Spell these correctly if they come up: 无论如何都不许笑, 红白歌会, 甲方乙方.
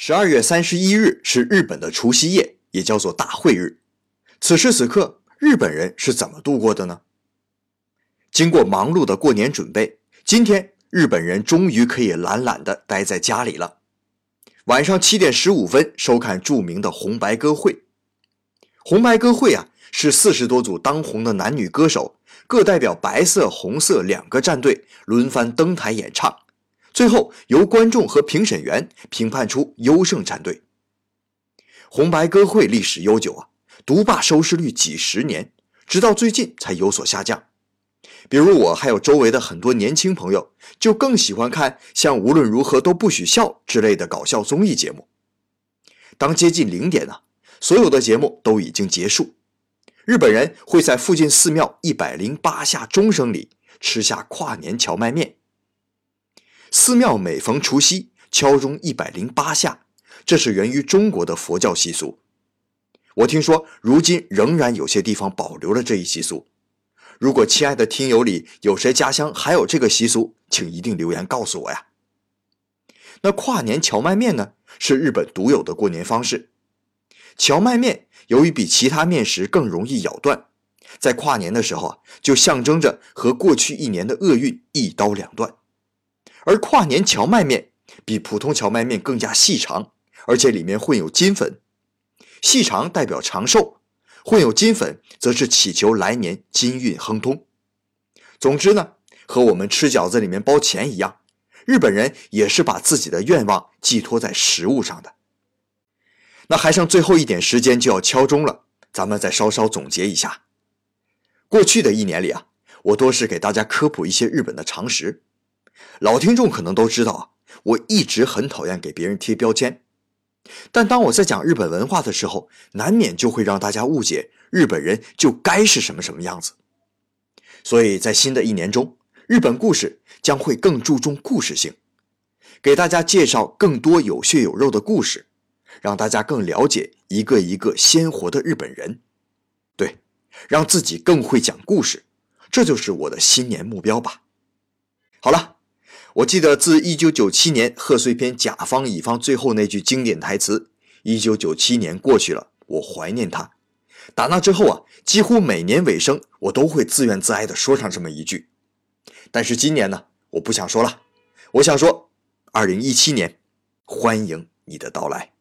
12月31日是日本的除夕夜，也叫做大晦日。此时此刻，日本人是怎么度过的呢？经过忙碌的过年准备，今天日本人终于可以懒懒地待在家里了。晚上7点15分收看著名的红白歌会。红白歌会啊，是40多组当红的男女歌手，各代表白色、红色两个战队轮番登台演唱，最后由观众和评审员评判出优胜战队。红白歌会历史悠久啊，独霸收视率几十年，直到最近才有所下降。比如我还有周围的很多年轻朋友，就更喜欢看像无论如何都不许笑之类的搞笑综艺节目。当接近零点啊，所有的节目都已经结束，日本人会在附近寺庙108下钟声里吃下跨年荞麦面。寺庙每逢除夕敲钟108下，这是源于中国的佛教习俗。我听说如今仍然有些地方保留了这一习俗。如果亲爱的听友里有谁家乡还有这个习俗，请一定留言告诉我呀。那跨年荞麦面呢，是日本独有的过年方式。荞麦面由于比其他面食更容易咬断，在跨年的时候啊，就象征着和过去一年的厄运一刀两断。而跨年荞麦面比普通荞麦面更加细长，而且里面混有金粉。细长代表长寿，混有金粉则是祈求来年金运亨通。总之呢，和我们吃饺子里面包钱一样，日本人也是把自己的愿望寄托在食物上的。那还剩最后一点时间就要敲钟了，咱们再稍稍总结一下。过去的一年里啊，我多是给大家科普一些日本的常识。老听众可能都知道啊，我一直很讨厌给别人贴标签。但当我在讲日本文化的时候，难免就会让大家误解日本人就该是什么什么样子。所以在新的一年中，日本故事将会更注重故事性，给大家介绍更多有血有肉的故事，让大家更了解一个一个鲜活的日本人。对，让自己更会讲故事，这就是我的新年目标吧。好了，我记得自1997年贺岁片甲方乙方最后那句经典台词，1997年过去了，我怀念它。打那之后啊，几乎每年尾声我都会自怨自哀地说上这么一句。但是今年呢，我不想说了，我想说2017年，欢迎你的到来。